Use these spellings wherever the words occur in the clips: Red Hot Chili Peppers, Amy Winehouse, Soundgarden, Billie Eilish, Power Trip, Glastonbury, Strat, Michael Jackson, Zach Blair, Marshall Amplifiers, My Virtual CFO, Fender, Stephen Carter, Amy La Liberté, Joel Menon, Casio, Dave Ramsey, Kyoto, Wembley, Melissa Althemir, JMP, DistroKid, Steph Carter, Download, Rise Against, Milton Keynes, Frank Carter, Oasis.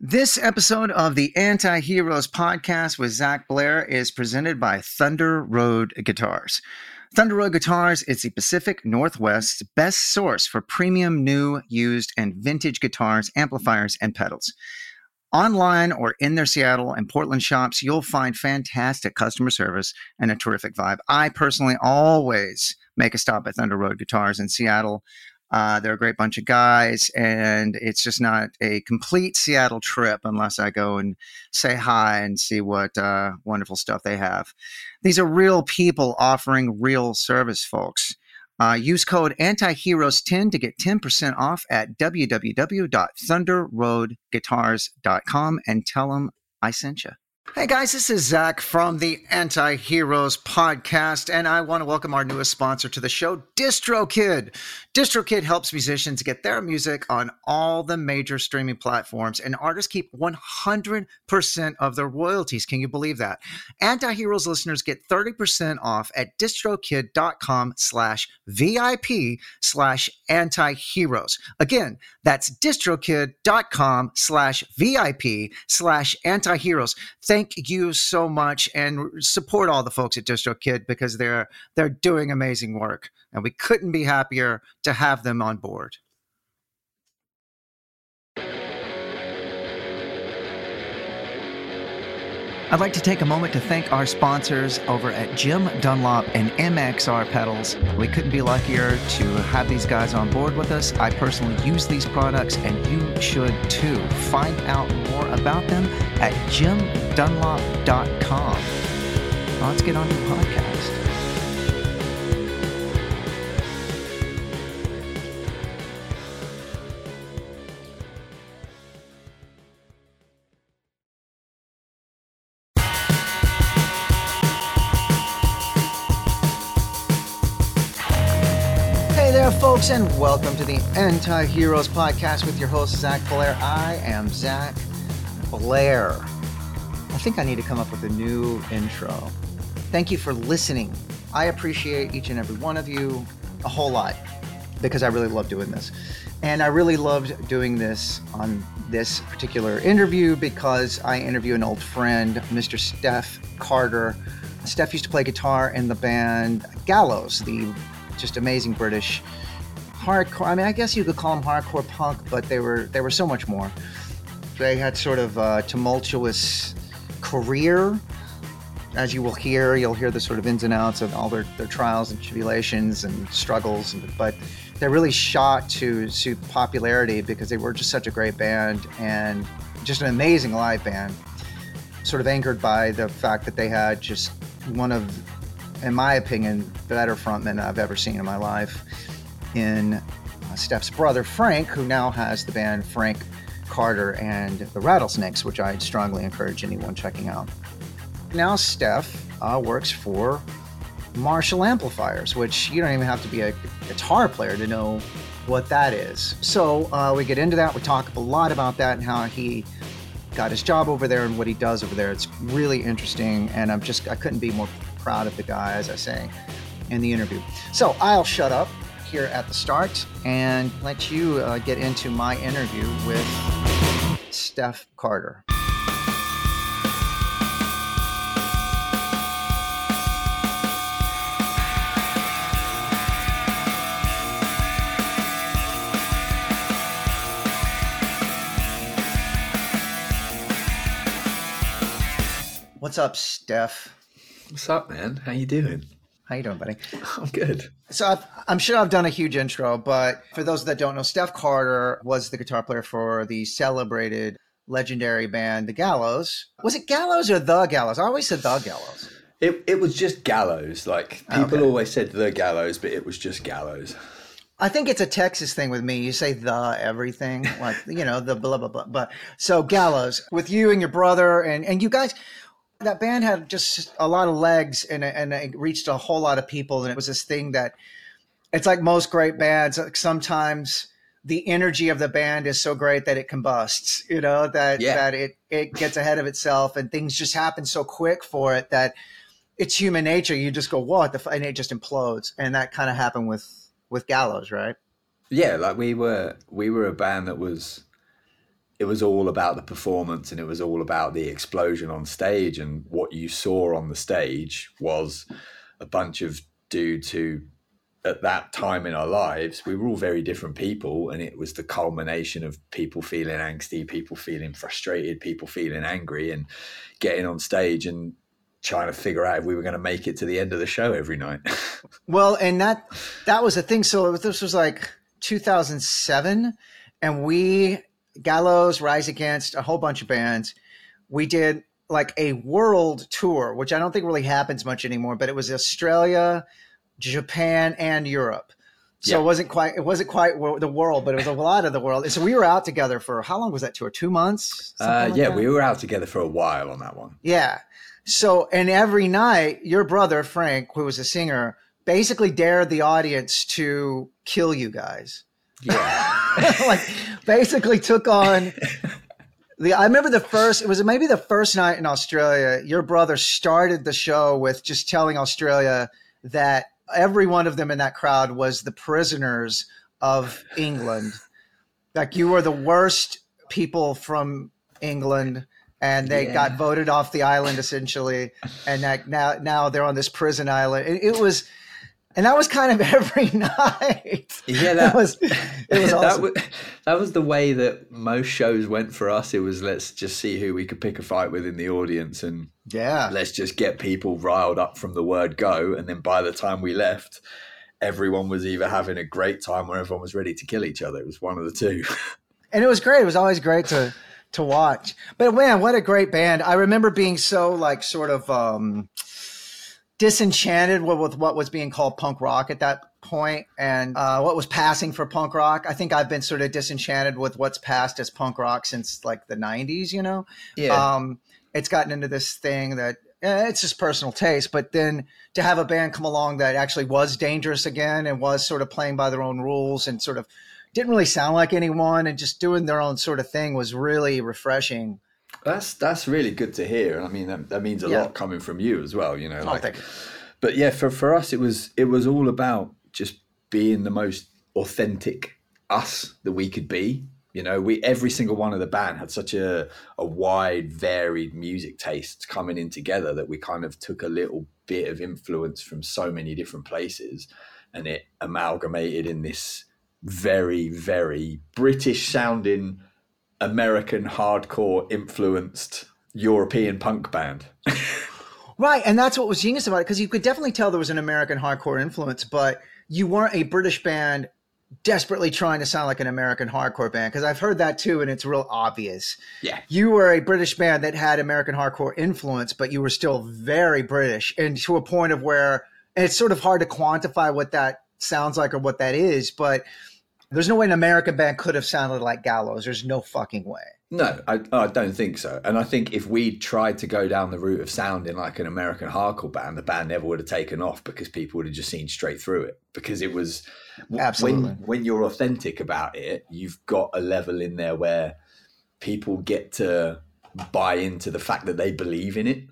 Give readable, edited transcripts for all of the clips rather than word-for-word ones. This episode of the Anti-Heroes podcast with Zach Blair is presented by Thunder Road Guitars. Thunder Road Guitars is the Pacific Northwest's best source for premium, new, used, and vintage guitars, amplifiers, and pedals. Online or in their Seattle and Portland shops, you'll find fantastic customer service and a terrific vibe. I personally always make a stop at Thunder Road Guitars in Seattle. They're a great bunch of guys, and it's just not a complete Seattle trip unless I go and say hi and see what wonderful stuff they have. These are real people offering real service, folks. Use code ANTIHEROES10 to get 10% off at www.thunderroadguitars.com and tell them I sent you. Hey guys, this is Zach from the Anti-Heroes podcast, and I want to welcome our newest sponsor to the show, DistroKid. DistroKid helps musicians get their music on all the major streaming platforms, and artists keep 100% of their royalties. Can you believe that? Anti-Heroes listeners get 30% off at distrokid.com/VIP/antiheroes. Again, that's distrokid.com/VIP/antiheroes. Thank you so much, and support all the folks at DistroKid because they're doing amazing work, and we couldn't be happier to have them on board. I'd like to take a moment to thank our sponsors over at Jim Dunlop and MXR Pedals. We couldn't be luckier to have these guys on board with us. I personally use these products, and you should too. Find out more about them at jimdunlop.com. Now let's get on to the podcast. Folks, and welcome to the Anti-Heroes podcast with your host, Zach Blair. I am Zach Blair. I think I need to come up with a new intro. Thank you for listening. I appreciate each and every one of you a whole lot because I really love doing this. And I really loved doing this on this particular interview because I interview an old friend, Mr. Steph Carter. Steph used to play guitar in the band Gallows, the just amazing British hardcore. I mean, I guess you could call them hardcore punk, but they were so much more. They had sort of a tumultuous career, as you will hear. You'll hear the sort of ins and outs of all their trials and tribulations and struggles. But they really shot to popularity because they were just such a great band and just an amazing live band. Sort of angered by the fact that they had just one of, in my opinion, better frontmen I've ever seen in my life. In Steph's brother Frank, who now has the band Frank Carter and the Rattsnakes, which I'd strongly encourage anyone checking out. Now Steph works for Marshall Amplifiers, which you don't even have to be a guitar player to know what that is. So we get into that. We talk a lot about that and how he got his job over there and what he does over there. It's really interesting, and I couldn't be more proud of the guy, as I say in the interview. So I'll shut up here at the start and let you get into my interview with Steph Carter. What's up, Steph? What's up, man? How you doing? How you doing, buddy? I'm good. So I'm sure I've done a huge intro, but for those that don't know, Steph Carter was the guitar player for the celebrated legendary band, The Gallows. Was it Gallows or The Gallows? I always said The Gallows. It was just Gallows. Like, people always said The Gallows, but it was just Gallows. I think it's a Texas thing with me. You say the everything, like, you know, the blah, blah, blah. But so Gallows, with you and your brother and you guys. That band had just a lot of legs, and it reached a whole lot of people. And it was this thing that, it's like most great bands. Like, sometimes the energy of the band is so great that it combusts, you know, that it gets ahead of itself, and things just happen so quick for it that it's human nature. You just go, what the f-? And it just implodes. And that kind of happened with Gallows, right? Yeah, like we were a band that was it was all about the performance, and it was all about the explosion on stage. And what you saw on the stage was a bunch of dudes who, at that time in our lives, we were all very different people, and it was the culmination of people feeling angsty, people feeling frustrated, people feeling angry, and getting on stage and trying to figure out if we were going to make it to the end of the show every night. Well, and that was the thing. So this was like 2007, and we, Gallows, Rise Against, a whole bunch of bands, we did like a world tour, which I don't think really happens much anymore, but it was Australia, Japan, and Europe. So yeah. it wasn't quite the world, but it was a lot of the world. And so we were out together for, how long was that tour? 2 months? We were out together for a while on that one. Yeah. So, and every night your brother, Frank, who was a singer, basically dared the audience to kill you guys. Yeah. Like basically took on I remember it was maybe the first night in Australia, your brother started the show with just telling Australia that every one of them in that crowd was the prisoners of England. Like, you were the worst people from England, and they got voted off the island essentially. And that now they're on this prison island. And that was kind of every night. Yeah, it was awesome. That was the way that most shows went for us. It was, let's just see who we could pick a fight with in the audience, and let's just get people riled up from the word go. And then by the time we left, everyone was either having a great time or everyone was ready to kill each other. It was one of the two. And it was great. It was always great to watch. But man, what a great band. I remember being so like sort of disenchanted with what was being called punk rock at that point, and what was passing for punk rock. I think I've been sort of disenchanted with what's passed as punk rock since like the 90s, you know? Yeah. It's gotten into this thing that it's just personal taste, but then to have a band come along that actually was dangerous again and was sort of playing by their own rules and sort of didn't really sound like anyone and just doing their own sort of thing was really refreshing. That's really good to hear. And I mean, that means a lot coming from you as well, you know. But yeah, for us, it was all about just being the most authentic us that we could be. You know, every single one of the band had such a wide, varied music tastes coming in together that we kind of took a little bit of influence from so many different places, and it amalgamated in this very, very British sounding American hardcore influenced European punk band. Right. And that's what was genius about it, because you could definitely tell there was an American hardcore influence, but you weren't a British band desperately trying to sound like an American hardcore band, because I've heard that too, and it's real obvious. Yeah. You were a British band that had American hardcore influence, but you were still very British, and to a point of where it's sort of hard to quantify what that sounds like or what that is, but there's no way an American band could have sounded like Gallows. There's no fucking way. No, I don't think so. And I think if we tried to go down the route of sounding like an American hardcore band, the band never would have taken off, because people would have just seen straight through it. Because it was... Absolutely. When you're authentic about it, you've got a level in there where people get to buy into the fact that they believe in it,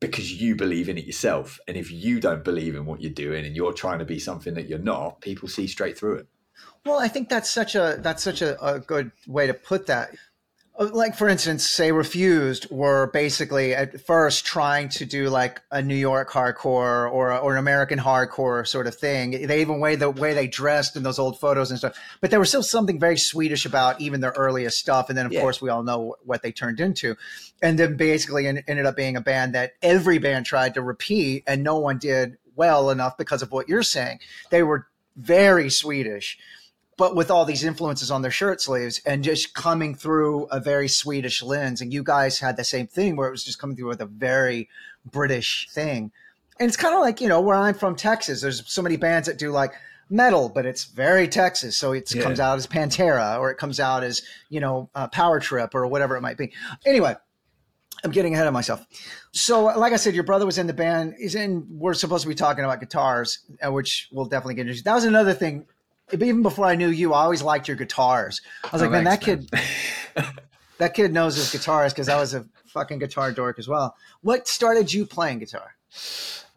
because you believe in it yourself. And if you don't believe in what you're doing and you're trying to be something that you're not, people see straight through it. Well, I think that's such a good way to put that. Like, for instance, say Refused were basically at first trying to do like a New York hardcore or an American hardcore sort of thing. They even the way they dressed in those old photos and stuff. But there was still something very Swedish about even their earliest stuff. And then, of course, we all know what they turned into. And then basically ended up being a band that every band tried to repeat, and no one did well enough because of what you're saying. They were very Swedish, but with all these influences on their shirt sleeves and just coming through a very Swedish lens. And you guys had the same thing where it was just coming through with a very British thing. And it's kind of like, you know, where I'm from, Texas, there's so many bands that do like metal, but it's very Texas. So it comes out as Pantera, or it comes out as, you know, Power Trip or whatever it might be. Anyway, I'm getting ahead of myself. So like I said, your brother was in the band. We're supposed to be talking about guitars, which we'll definitely get into. That was another thing. Even before I knew you, I always liked your guitars. I was that kid knows his guitars, because I was a fucking guitar dork as well. What started you playing guitar?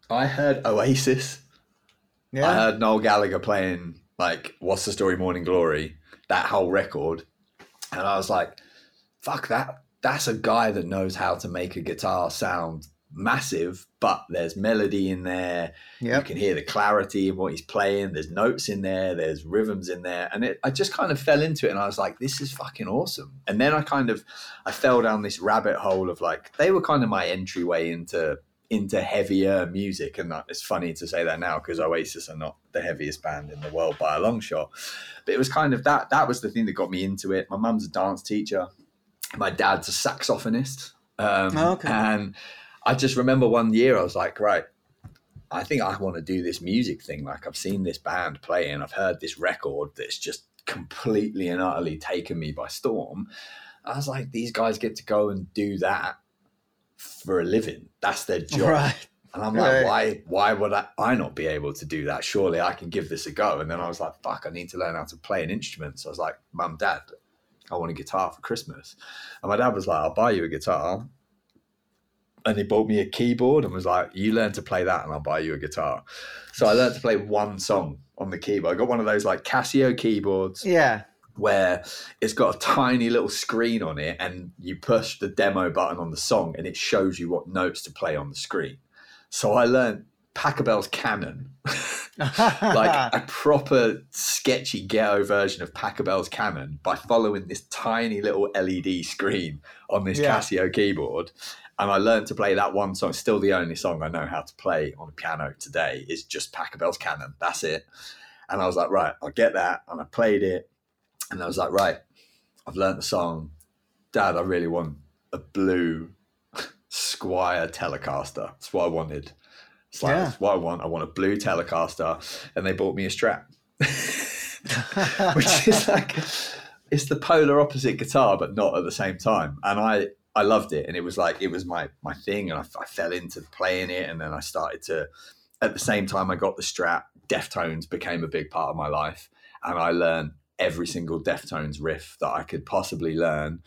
I heard Oasis. Yeah. I heard Noel Gallagher playing like What's the Story, Morning Glory, that whole record. And I was like, fuck that. That's a guy that knows how to make a guitar sound massive, but there's melody in there. Yep. You can hear the clarity of what he's playing. There's notes in there. There's rhythms in there. And I just kind of fell into it and I was like, this is fucking awesome. And then I fell down this rabbit hole of like, they were kind of my entryway into heavier music. And it's funny to say that now because Oasis are not the heaviest band in the world by a long shot. But it was kind of that was the thing that got me into it. My mum's a dance teacher. My dad's a saxophonist. Okay. And I just remember one year I was like, right, I think I want to do this music thing. Like I've seen this band play and I've heard this record that's just completely and utterly taken me by storm. I was like, these guys get to go and do that for a living. That's their job. Right. And I'm like, why would I not be able to do that? Surely I can give this a go. And then I was like, fuck, I need to learn how to play an instrument. So I was like, Mum, Dad, I want a guitar for Christmas. And my dad was like, I'll buy you a guitar. And he bought me a keyboard and was like, you learn to play that and I'll buy you a guitar. So I learned to play one song on the keyboard. I got one of those like Casio keyboards. Yeah. Where it's got a tiny little screen on it and you push the demo button on the song and it shows you what notes to play on the screen. So I learned Pachelbel's Canon, like a proper sketchy ghetto version of Pachelbel's Canon by following this tiny little LED screen on this Casio keyboard. And I learned to play that one song. Still the only song I know how to play on a piano today is just Pachelbel's Canon. That's it. And I was like, right, I'll get that. And I played it. And I was like, right, I've learned the song. Dad, I really want a blue Squire Telecaster. That's what I wanted. It's like, that's what I want. I want a blue Telecaster. And they bought me a Strat, which is like, it's the polar opposite guitar, but not at the same time. And I loved it. And it was like, it was my thing. And I fell into playing it. And then I started to, at the same time I got the Strat, Deftones became a big part of my life. And I learned every single Deftones riff that I could possibly learn.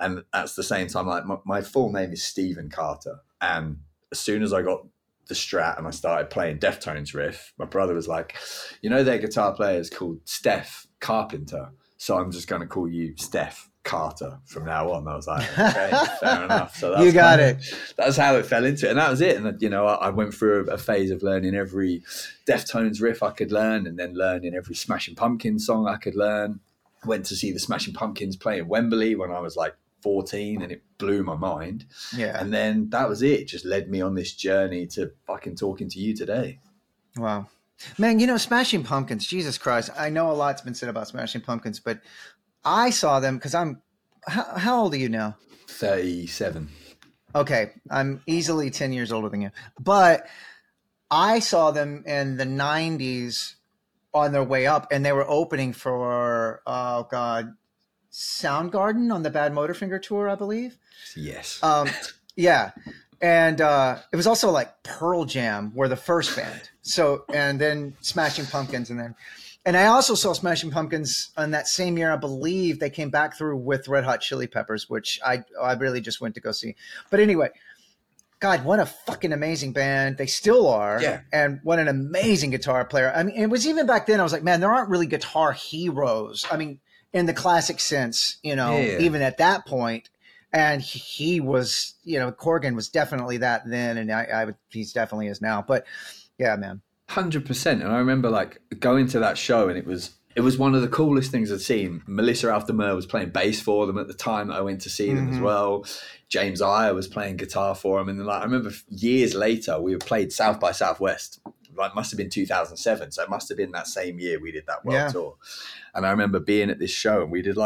And at the same time, like my full name is Stephen Carter. And as soon as I got the Strat and I started playing Deftones riff, my brother was like, you know, their guitar player is called Steph Carpenter. So I'm just going to call you Steph Carter from now on. I was like, okay, fair enough. So that's that's how it fell into it. And that was it. And, you know, I went through a phase of learning every Deftones riff I could learn and then learning every Smashing Pumpkins song I could learn. Went to see the Smashing Pumpkins play in Wembley when I was like 14 and it blew my mind. Yeah. And then that was it. It just led me on this journey to fucking talking to you today. Wow. Man, you know, Smashing Pumpkins, Jesus Christ. I know a lot's been said about Smashing Pumpkins, but I saw them because I'm – how old are you now? 37. Okay. I'm easily 10 years older than you. But I saw them in the 90s on their way up, and they were opening for, oh, God, Soundgarden on the Bad Motorfinger tour, I believe. Yes. Yeah. And it was also like Pearl Jam were the first band. So – and then Smashing Pumpkins and then – and I also saw Smashing Pumpkins on that same year. I believe they came back through with Red Hot Chili Peppers, which I really just went to go see. But anyway, God, what a fucking amazing band. They still are. Yeah. And what an amazing guitar player. I mean, it was even back then I was like, man, there aren't really guitar heroes. I mean, in the classic sense, you know, even at that point. And he was, you know, Corgan was definitely that then. And he's definitely is now. But yeah, man. 100%. And I remember like going to that show and it was one of the coolest things I'd seen. Melissa Althemir was playing bass for them at the time that I went to see them as well. James Iha was playing guitar for them. And then, like, I remember years later we played South by Southwest. Like must have been 2007. So it must have been that same year we did that world tour. And I remember being at this show and we did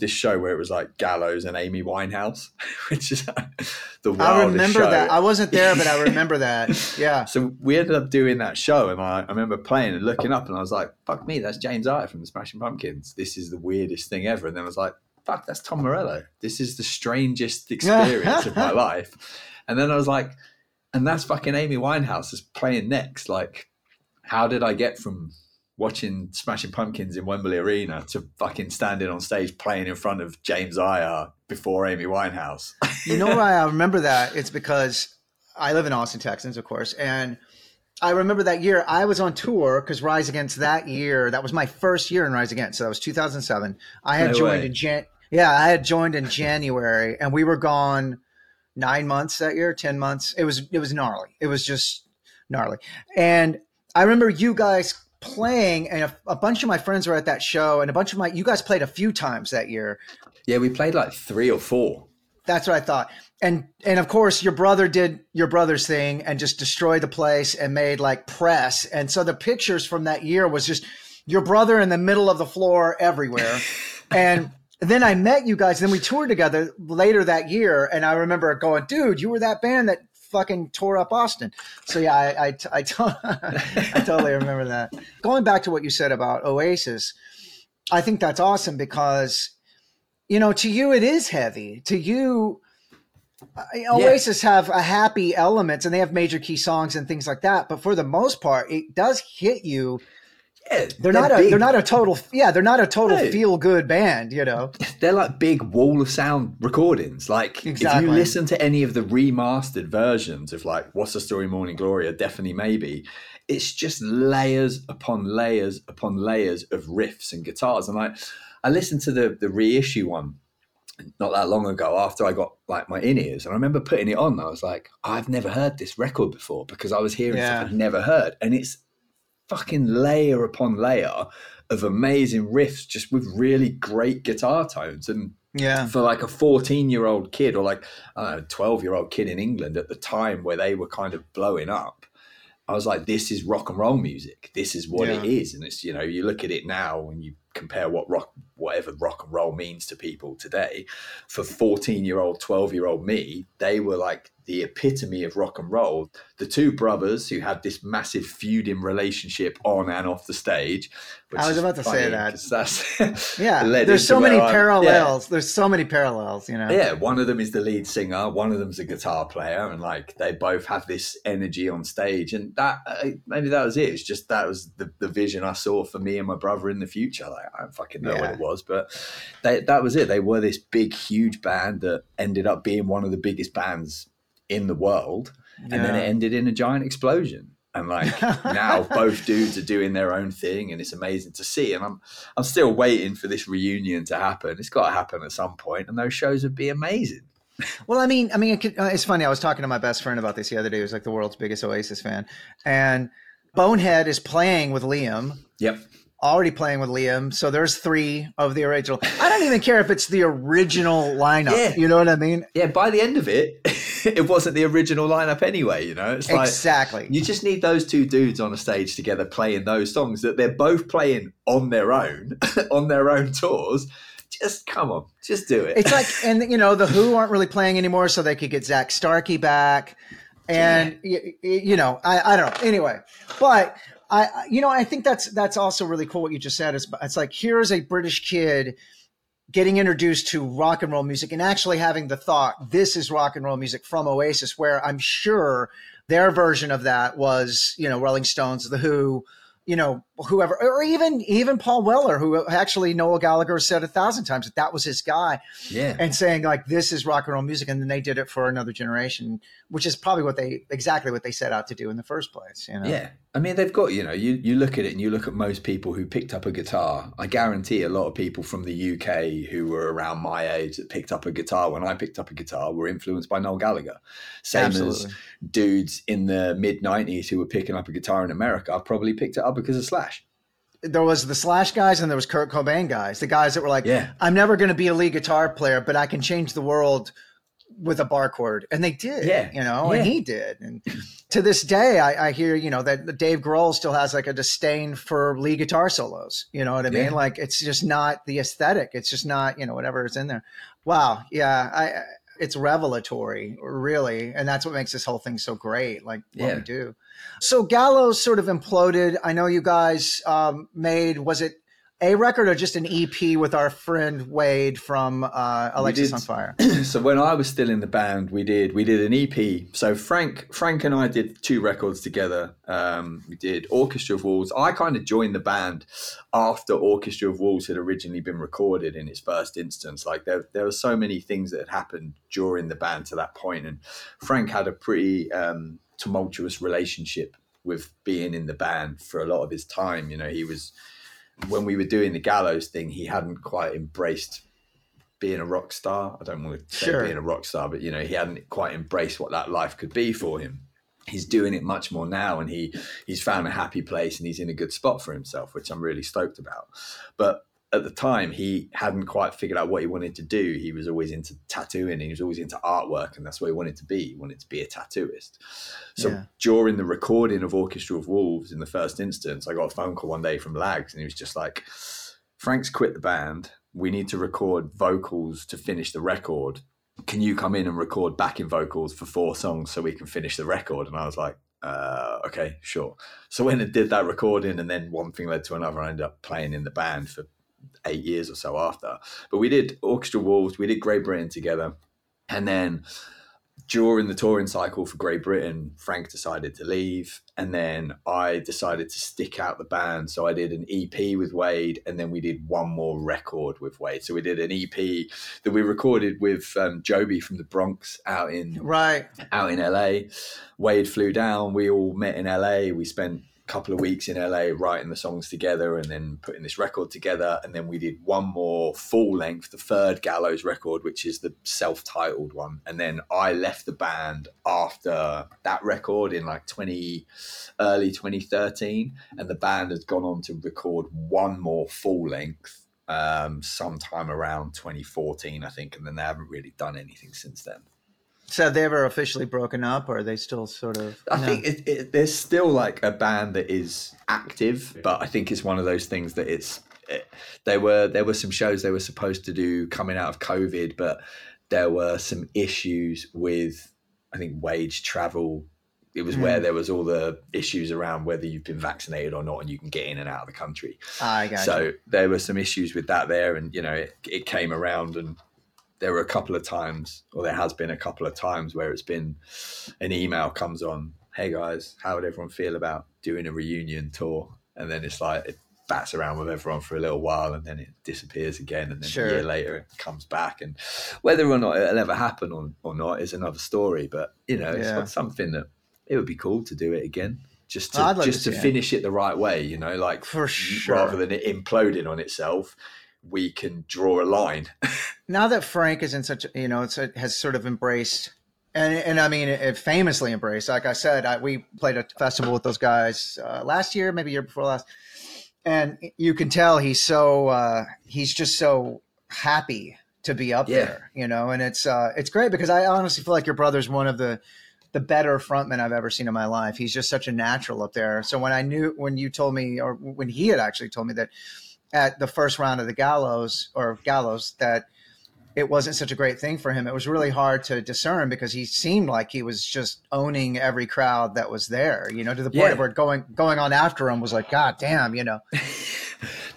this show where it was like Gallows and Amy Winehouse, which is the wildest show. I remember that. I wasn't there, but I remember that. Yeah. So we ended up doing that show, and I remember playing and looking up, and I was like, fuck me, that's James Iha from the Smashing Pumpkins. This is the weirdest thing ever. And then I was like, fuck, that's Tom Morello. This is the strangest experience of my life. And then I was like, and that's fucking Amy Winehouse is playing next. Like, how did I get from watching Smashing Pumpkins in Wembley Arena to fucking standing on stage playing in front of James Iha before Amy Winehouse? You know why I remember that? It's because I live in Austin, Texas, of course. And I remember that year I was on tour because Rise Against that year, that was my first year in Rise Against. So that was 2007. I had joined a gent. Yeah, I had joined in January, and we were gone 9 months that year, 10 months. It was gnarly. It was just gnarly. And I remember you guys playing, and a bunch of my friends were at that show, and you guys played a few times that year. Yeah, we played like 3 or 4. That's what I thought. And of course, your brother did your brother's thing and just destroyed the place and made like press. And so the pictures from that year was just your brother in the middle of the floor everywhere. And then I met you guys. Then we toured together later that year. And I remember going, dude, you were that band that fucking tore up Austin. So yeah, I totally remember that. Going back to what you said about Oasis, I think that's awesome because, you know, to you, it is heavy. To you, Oasis have a happy elements, and they have major key songs and things like that. But for the most part, it does hit you. Yeah, they're not a total feel good band, you know. They're like big wall of sound recordings. Like If you listen to any of the remastered versions of like What's the Story, Morning Glory, or Definitely Maybe, it's just layers upon layers upon layers of riffs and guitars. And like, I listened to the reissue one not that long ago after I got like my in-ears, and I remember putting it on and I was like, I've never heard this record before, because I was hearing stuff I've never heard, and it's fucking layer upon layer of amazing riffs just with really great guitar tones. And for like a 14-year-old kid, or like a 12-year-old kid in England at the time where they were kind of blowing up, I was like, this is rock and roll music. This is what it is. And it's, you know, you look at it now and you compare whatever rock and roll means to people today. For 14-year-old, 12-year-old me, they were like the epitome of rock and roll. The two brothers who had this massive feuding relationship on and off the stage. I was about to say that. That's there's so many parallels. Yeah. There's so many parallels, you know. Yeah, one of them is the lead singer, one of them's a guitar player, and like they both have this energy on stage. And that maybe that was it. It's just that was the vision I saw for me and my brother in the future. Like, I don't fucking know what it was, but that was it. They were this big, huge band that ended up being one of the biggest bands in the world, and then it ended in a giant explosion. And like now both dudes are doing their own thing, and it's amazing to see. And I'm still waiting for this reunion to happen. It's got to happen at some point, and those shows would be amazing. Well, I mean, it's funny. I was talking to my best friend about this the other day. He was like the world's biggest Oasis fan, and Bonehead is playing with Liam. Yep. Already playing with Liam. So there's 3 of the original. I don't even care if it's the original lineup. Yeah. You know what I mean? Yeah, by the end of it, it wasn't the original lineup anyway, you know? It's like, exactly. You just need those two dudes on a stage together playing those songs that they're both playing on their own, on their own tours. Just come on, just do it. It's like, and you know, the Who aren't really playing anymore, so they could get Zach Starkey back. And, you know, I don't know. Anyway, but... I think that's also really cool what you just said. It's like, here's a British kid getting introduced to rock and roll music and actually having the thought, this is rock and roll music from Oasis, where I'm sure their version of that was, you know, Rolling Stones, The Who, you know, whoever, or even Paul Weller, who actually Noel Gallagher said 1,000 times that was his guy. Yeah. And saying like, this is rock and roll music. And then they did it for another generation, which is probably exactly what they set out to do in the first place. You know? Yeah. I mean, they've got, you know, you look at it and you look at most people who picked up a guitar. I guarantee a lot of people from the UK who were around my age that picked up a guitar when I picked up a guitar were influenced by Noel Gallagher. Same as dudes in the mid-90s who were picking up a guitar in America probably picked it up because of Slash. There was the Slash guys and there was Kurt Cobain guys, the guys that were like, I'm never going to be a lead guitar player, but I can change the world with a barcode. And they did, you know, and he did. And to this day, I hear, you know, that Dave Grohl still has like a disdain for lead guitar solos. You know what I mean? Yeah. Like, it's just not the aesthetic. It's just not, you know, whatever is in there. Wow. Yeah. It's revelatory, really. And that's what makes this whole thing so great. Like what we do. So Gallows sort of imploded. I know you guys made, was it a record or just an EP with our friend Wade from Alexis on Fire? So when I was still in the band, we did an EP. So Frank and I did 2 records together. We did Orchestra of Wolves. I kind of joined the band after Orchestra of Wolves had originally been recorded in its first instance. Like there were so many things that had happened during the band to that point. And Frank had a pretty tumultuous relationship with being in the band for a lot of his time. You know, when we were doing the Gallows thing, he hadn't quite embraced being a rock star. I don't want to say being a rock star, but, you know, he hadn't quite embraced what that life could be for him. He's doing it much more now, and he's found a happy place and he's in a good spot for himself, which I'm really stoked about. But at the time, he hadn't quite figured out what he wanted to do. He was always into tattooing and he was always into artwork, and that's what he wanted to be. He wanted to be a tattooist. So during the recording of Orchestra of Wolves in the first instance, I got a phone call one day from Lags, and he was just like, Frank's quit the band. We need to record vocals to finish the record. Can you come in and record backing vocals for 4 songs so we can finish the record? And I was like, okay, sure. So when I did that recording, and then one thing led to another, I ended up playing in the band for 8 years or so after. But we did Orchestra Wolves, we did Great Britain together, and then during the touring cycle for Great Britain, Frank decided to leave, and then I decided to stick out the band. So I did an EP with Wade, and then we did one more record with Wade. So we did an EP that we recorded with Joby from the Bronx out in LA. Wade flew down, we all met in LA, we spent couple of weeks in LA writing the songs together and then putting this record together. And then we did one more full length, the third Gallows record, which is the self-titled one. And then I left the band after that record in like early 2013, and the band has gone on to record one more full length sometime around 2014, I think, and then they haven't really done anything since then. So they were officially broken up, or are they still sort of... I think there's still like a band that is active, but I think it's one of those things that there were some shows they were supposed to do coming out of COVID, but there were some issues with, I think, wage travel. It was where there was all the issues around whether you've been vaccinated or not, and you can get in and out of the country. I got so you. There were some issues with that there, and, you know, it came around, and there has been a couple of times where it's been an email comes on, hey guys, how would everyone feel about doing a reunion tour? And then it's like, it bats around with everyone for a little while, and then it disappears again. And then a year later it comes back, and whether or not it'll ever happen or not is another story. But, you know, it's not something that it would be cool to do it again. Just to finish it the right way, you know, like for sure. Rather than it imploding on itself, we can draw a line. Now that Frank is in such, you know, has sort of embraced, and I mean, it famously embraced. Like I said, we played a festival with those guys last year, maybe year before last, and you can tell he's so he's just so happy to be up there, you know. And it's great, because I honestly feel like your brother's one of the better frontmen I've ever seen in my life. He's just such a natural up there. So when you told me, or when he had actually told me that, at the first round of the Gallows, that it wasn't such a great thing for him. It was really hard to discern, because he seemed like he was just owning every crowd that was there, you know, to the point where going on after him was like, God damn, you know.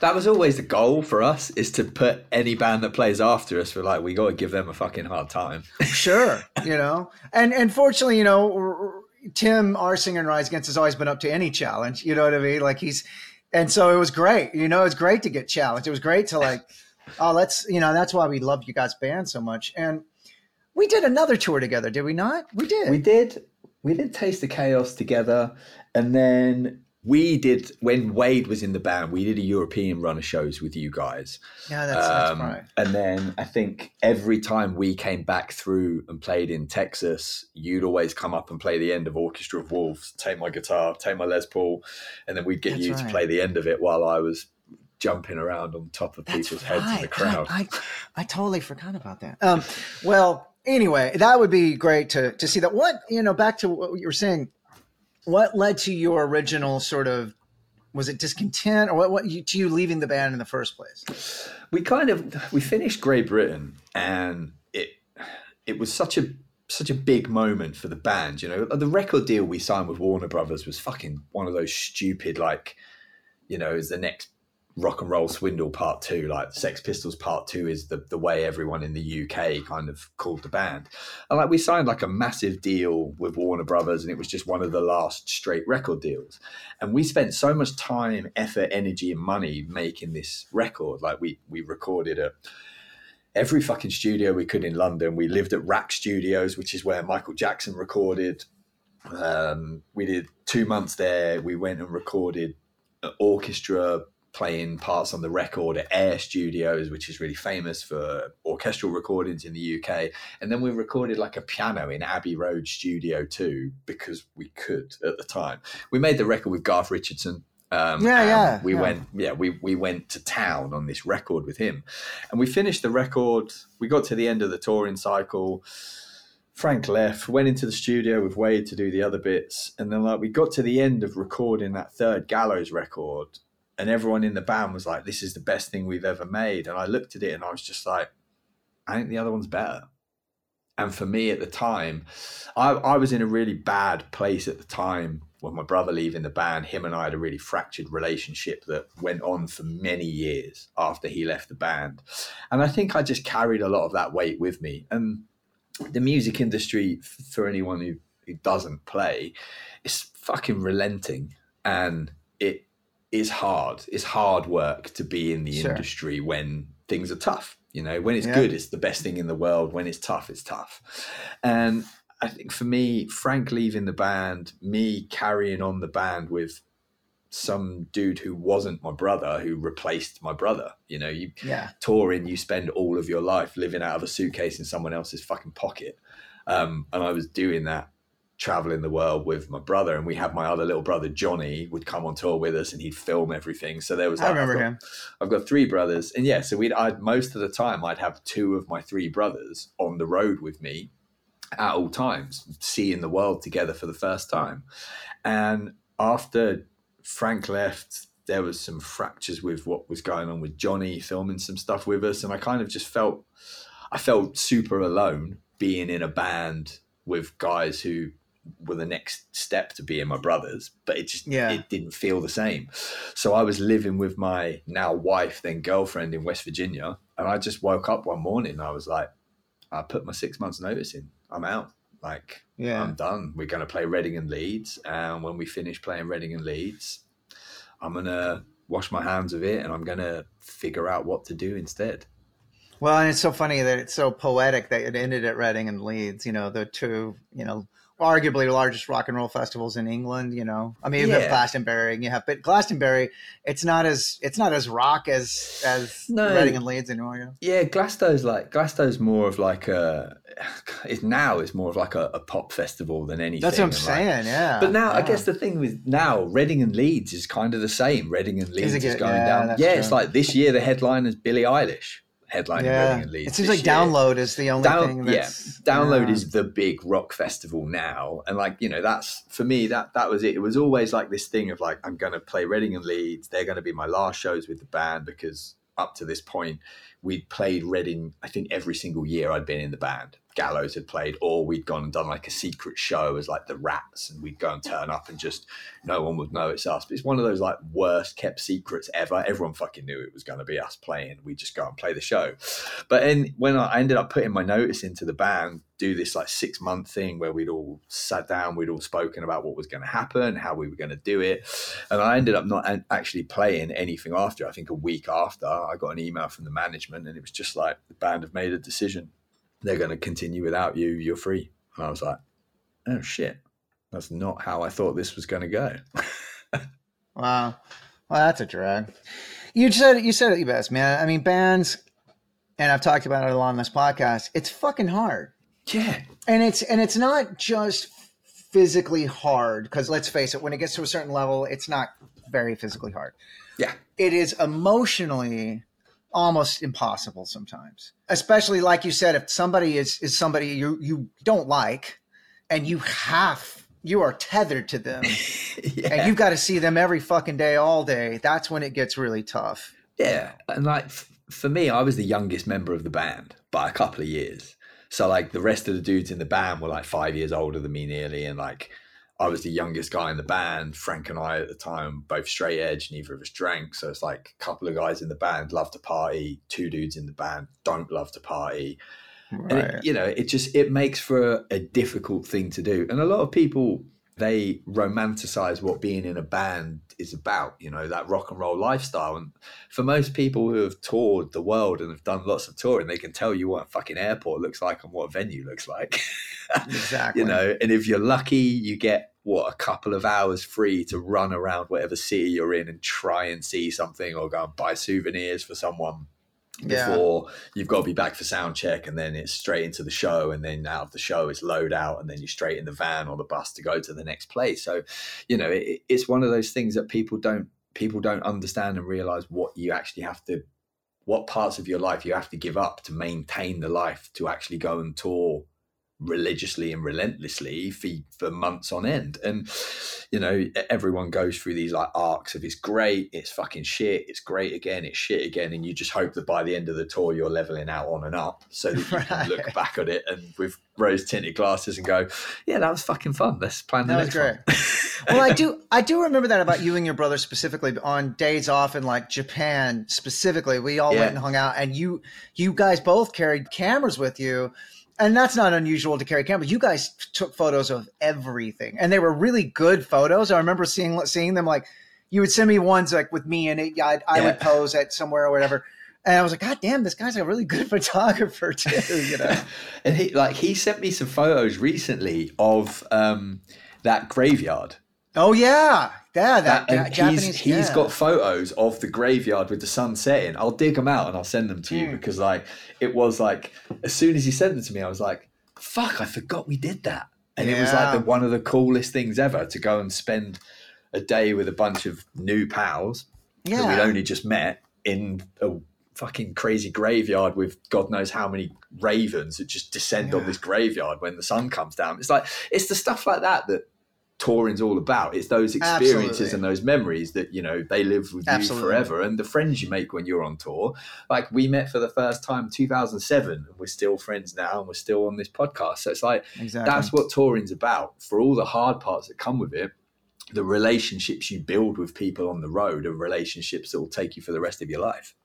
That was always the goal for us, is to put any band that plays after us, we're like, we got to give them a fucking hard time. Sure, you know. And fortunately, you know, Tim, our singer in Rise Against, has always been up to any challenge, you know what I mean? Like And so it was great, you know, it's great to get challenged. It was great to like, you know, that's why we loved you guys' band so much. And we did another tour together, did we not? We did. We did Taste the Chaos together. And then when Wade was in the band, we did a European run of shows with you guys. Yeah, that's right. And then I think every time we came back through and played in Texas, you'd always come up and play the end of Orchestra of Wolves, take my guitar, take my Les Paul, and then we'd get you to play the end of it while I was jumping around on top of people's heads in the crowd. I totally forgot about that. Well, anyway, that would be great to see that. What, you know, back to what you were saying, what led to your original sort of, was it discontent, or to you leaving the band in the first place? We finished Great Britain, and it was such a big moment for the band. You know, the record deal we signed with Warner Brothers was fucking one of those stupid, like, you know, is the next Rock and Roll Swindle Part 2, like Sex Pistols Part 2 is the way everyone in the UK kind of called the band. And like, we signed like a massive deal with Warner Brothers, and it was just one of the last straight record deals. And we spent so much time, effort, energy, and money making this record. Like we recorded at every fucking studio we could in London. We lived at Rack Studios, which is where Michael Jackson recorded. We did 2 months there. We went and recorded an orchestra playing parts on the record at Air Studios, which is really famous for orchestral recordings in the UK. And then we recorded like a piano in Abbey Road Studio 2 because we could at the time. We made the record with Garth Richardson. We went to town on this record with him, and we finished the record. We got to the end of the touring cycle. Frank left, went into the studio with Wade to do the other bits, and then we got to the end of recording that third Gallows record, and everyone in the band was like, "This is the best thing we've ever made." And I looked at it and I was just like, "I think the other one's better." And for me at the time, I was in a really bad place at the time. When my brother leaving the band, him and I had a really fractured relationship that went on for many years after he left the band. And I think I just carried a lot of that weight with me. And the music industry, for anyone who doesn't play, is fucking relenting. And it is hard. It's hard work to be in the industry when things are tough. You know, when it's good, it's the best thing in the world. When it's tough, it's tough. And I think for me, Frank leaving the band, me carrying on the band with some dude who wasn't my brother, who replaced my brother. You know, touring, you spend all of your life living out of a suitcase in someone else's fucking pocket. And I was doing that, traveling the world with my brother. And we had my other little brother, Johnny, would come on tour with us and he'd film everything. So there was that. I remember him. I've got three brothers. And yeah, so most of the time I'd have two of my three brothers on the road with me at all times, seeing the world together for the first time. And after Frank left, there was some fractures with what was going on with Johnny filming some stuff with us. And I kind of just felt super alone being in a band with guys who were the next step to being my brothers, but it just it didn't feel the same. So I was living with my now wife, then girlfriend in West Virginia. And I just woke up one morning and I was like, I put my 6 months notice in. I'm out. I'm done. We're going to play Reading and Leeds. And when we finish playing Reading and Leeds, I'm going to wash my hands of it and I'm going to figure out what to do instead. Well, and it's so funny that it's so poetic that it ended at Reading and Leeds, you know, the two, you know, arguably largest rock and roll festivals in England, you know. I mean, you have Glastonbury and you have, but Glastonbury, it's not as rock as Reading and Leeds anymore. You know? Yeah, Glaston's more of like a, it's more of like a pop festival than anything. That's what I'm saying, But now, I guess the thing with now, Reading and Leeds is kind of the same. Reading and Leeds is going down. Yeah, it's like this year the headline is Billie Eilish. Headlining Reading and Leeds. It seems like Download is the only thing that's... Yeah, Download is the big rock festival now. And like, you know, that's, for me, that was it. It was always like this thing of like, I'm going to play Reading and Leeds. They're going to be my last shows with the band because up to this point, we'd played Reading, I think every single year I'd been in the band. Gallows had played, or we'd gone and done like a secret show as like the Rats, and we'd go and turn up and just no one would know it's us. But it's one of those like worst kept secrets ever. Everyone fucking knew it was going to be us playing. We just go and play the show. But then when I ended up putting my notice into the band, do this like 6 month thing where we'd all sat down, we'd all spoken about what was going to happen, how we were going to do it, and I ended up not actually playing anything after. I think a week after, I got an email from the management and it was just like, the band have made a decision. They're going to continue without you. You're free. And I was like, oh shit, that's not how I thought this was going to go. Wow. Well, that's a drag. You said it your best, man. I mean, bands, and I've talked about it a lot on this podcast, it's fucking hard. Yeah. And it's not just physically hard, because let's face it, when it gets to a certain level, it's not very physically hard. Yeah. It is emotionally almost impossible sometimes, especially like you said, if somebody is somebody you don't like and you are tethered to them and you've got to see them every fucking day, all day. That's when it gets really tough. Yeah. And like for me, I was the youngest member of the band by a couple of years. So like the rest of the dudes in the band were like 5 years older than me nearly. And like, I was the youngest guy in the band. Frank and I at the time, both straight edge, neither of us drank. So it's like a couple of guys in the band love to party. Two dudes in the band don't love to party. Right. And it makes for a difficult thing to do. And a lot of people, they romanticize what being in a band is about, you know, that rock and roll lifestyle. And for most people who have toured the world and have done lots of touring, they can tell you what a fucking airport looks like and what a venue looks like. Exactly. You know, and if you're lucky, you get what, a couple of hours free to run around whatever city you're in and try and see something or go and buy souvenirs for someone before you've got to be back for sound check, and then it's straight into the show, and then out of the show it's load out, and then you're straight in the van or the bus to go to the next place. So, you know, it's one of those things that people don't understand and realize what you actually have to, what parts of your life you have to give up to maintain the life to actually go and tour religiously and relentlessly for months on end. And, you know, everyone goes through these like arcs of it's great, it's fucking shit, it's great again, it's shit again, and you just hope that by the end of the tour you're leveling out on and up so that you can look back at it and with rose tinted glasses and go, yeah, that was fucking fun, let's plan the next one. Well, I do remember that about you and your brother specifically on days off in like Japan specifically, we all went and hung out, and you guys both carried cameras with you. And that's not unusual to carry cameras. You guys took photos of everything, and they were really good photos. I remember seeing them. Like, you would send me ones like with me in it. I would pose at somewhere or whatever, and I was like, "God damn, this guy's a really good photographer too." You know. And he sent me some photos recently of that graveyard. Oh yeah. Yeah, that Japanese. He's got photos of the graveyard with the sun setting. I'll dig them out and I'll send them to you, because like it was like as soon as he sent them to me, I was like, "Fuck, I forgot we did that." And it was like one of the coolest things ever to go and spend a day with a bunch of new pals that we'd only just met in a fucking crazy graveyard with God knows how many ravens that just descend on this graveyard when the sun comes down. It's like it's the stuff like that touring's all about. It's those experiences and those memories that, you know, they live with you forever, and the friends you make when you're on tour. Like, we met for the first time 2007 and we're still friends now, and we're still on this podcast. So it's like that's what touring's about. For all the hard parts that come with it, the relationships you build with people on the road are relationships that will take you for the rest of your life.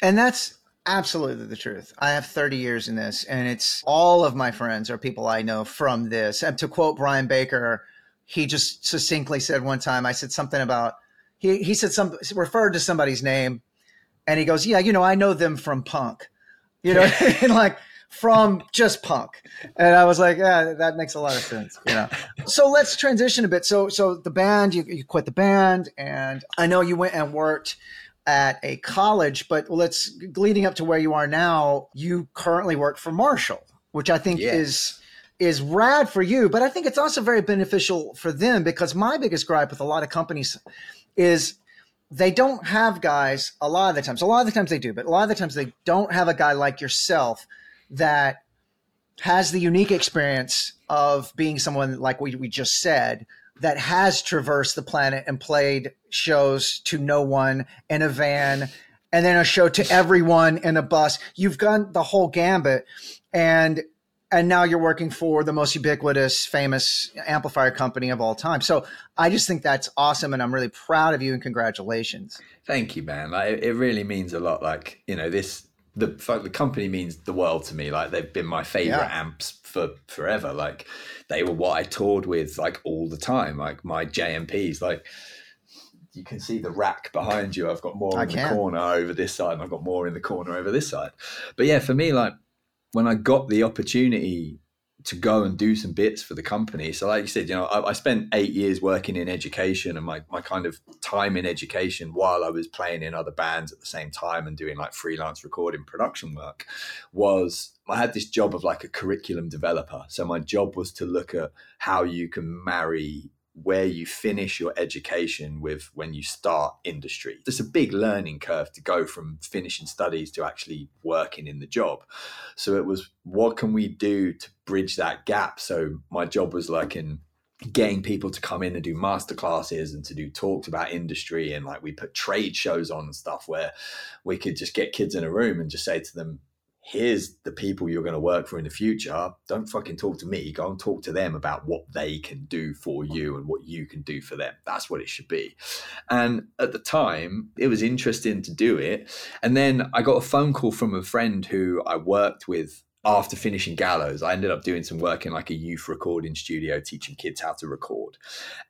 And that's absolutely the truth. I have 30 years in this, and it's all of my friends are people I know from this. And to quote Brian Baker, he just succinctly said one time, I said something about, he said referred to somebody's name, and he goes, yeah, you know, I know them from punk, you know, and like from just punk. And I was like, yeah, that makes a lot of sense, you know? So let's transition a bit. So the band, you quit the band, and I know you went and worked at a college, but leading up to where you are now, you currently work for Marshall, which I think is rad for you, but I think it's also very beneficial for them, because my biggest gripe with a lot of companies is they don't have guys a lot of the times. A lot of the times they do, but a lot of the times they don't have a guy like yourself that has the unique experience of being someone like we just said, that has traversed the planet and played shows to no one in a van and then a show to everyone in a bus. You've gone the whole gambit, and now you're working for the most ubiquitous, famous amplifier company of all time. So I just think that's awesome, and I'm really proud of you, and congratulations. Thank you, man. Like, it really means a lot. Like, you know, the company means the world to me. Like, they've been my favorite amps for forever. Like, they were what I toured with like all the time. Like my JMPs, like you can see the rack behind you. I've got more in the corner over this side, and I've got more in the corner over this side. But yeah, for me, like, when I got the opportunity to go and do some bits for the company. So like you said, you know, I spent 8 years working in education, and my kind of time in education while I was playing in other bands at the same time and doing like freelance recording production work was, I had this job of like a curriculum developer. So my job was to look at how you can marry where you finish your education with when you start industry. There's a big learning curve to go from finishing studies to actually working in the job. So it was, what can we do to bridge that gap? So my job was like in getting people to come in and do masterclasses and to do talks about industry. And like we put trade shows on and stuff where we could just get kids in a room and just say to them, here's the people you're going to work for in the future. Don't fucking talk to me. Go and talk to them about what they can do for you and what you can do for them. That's what it should be. And at the time, it was interesting to do it. And then I got a phone call from a friend who I worked with after finishing Gallows, I ended up doing some work in like a youth recording studio, teaching kids how to record.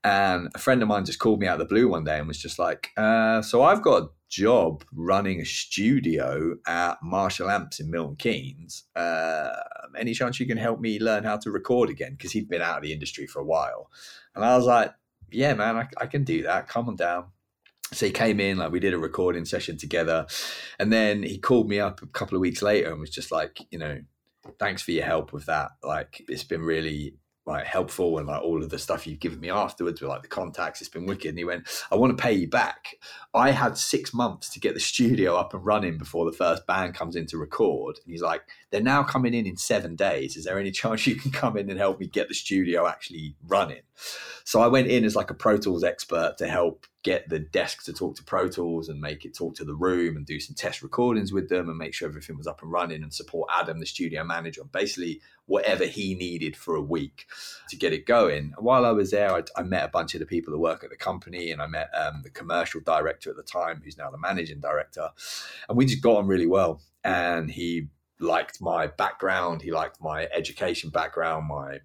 And a friend of mine just called me out of the blue one day and was just like, so I've got a job running a studio at Marshall Amps in Milton Keynes. Any chance you can help me learn how to record again? Because he'd been out of the industry for a while. And I was like, yeah, man, I can do that. Come on down. So he came in, like we did a recording session together. And then he called me up a couple of weeks later and was just like, you know, thanks for your help with that. Like, it's been really like helpful, and like all of the stuff you've given me afterwards with like the contacts, it's been wicked. And he went, I want to pay you back. I had 6 months to get the studio up and running before the first band comes in to record. And he's like, they're now coming in 7 days. Is there any chance you can come in and help me get the studio actually running? So I went in as like a Pro Tools expert to help get the desk to talk to Pro Tools and make it talk to the room and do some test recordings with them and make sure everything was up and running and support Adam, the studio manager, and basically whatever he needed for a week to get it going. And while I was there, I met a bunch of the people that work at the company, and I met the commercial director at the time, who's now the managing director. And we just got on really well. And he liked my background. He liked my education background, my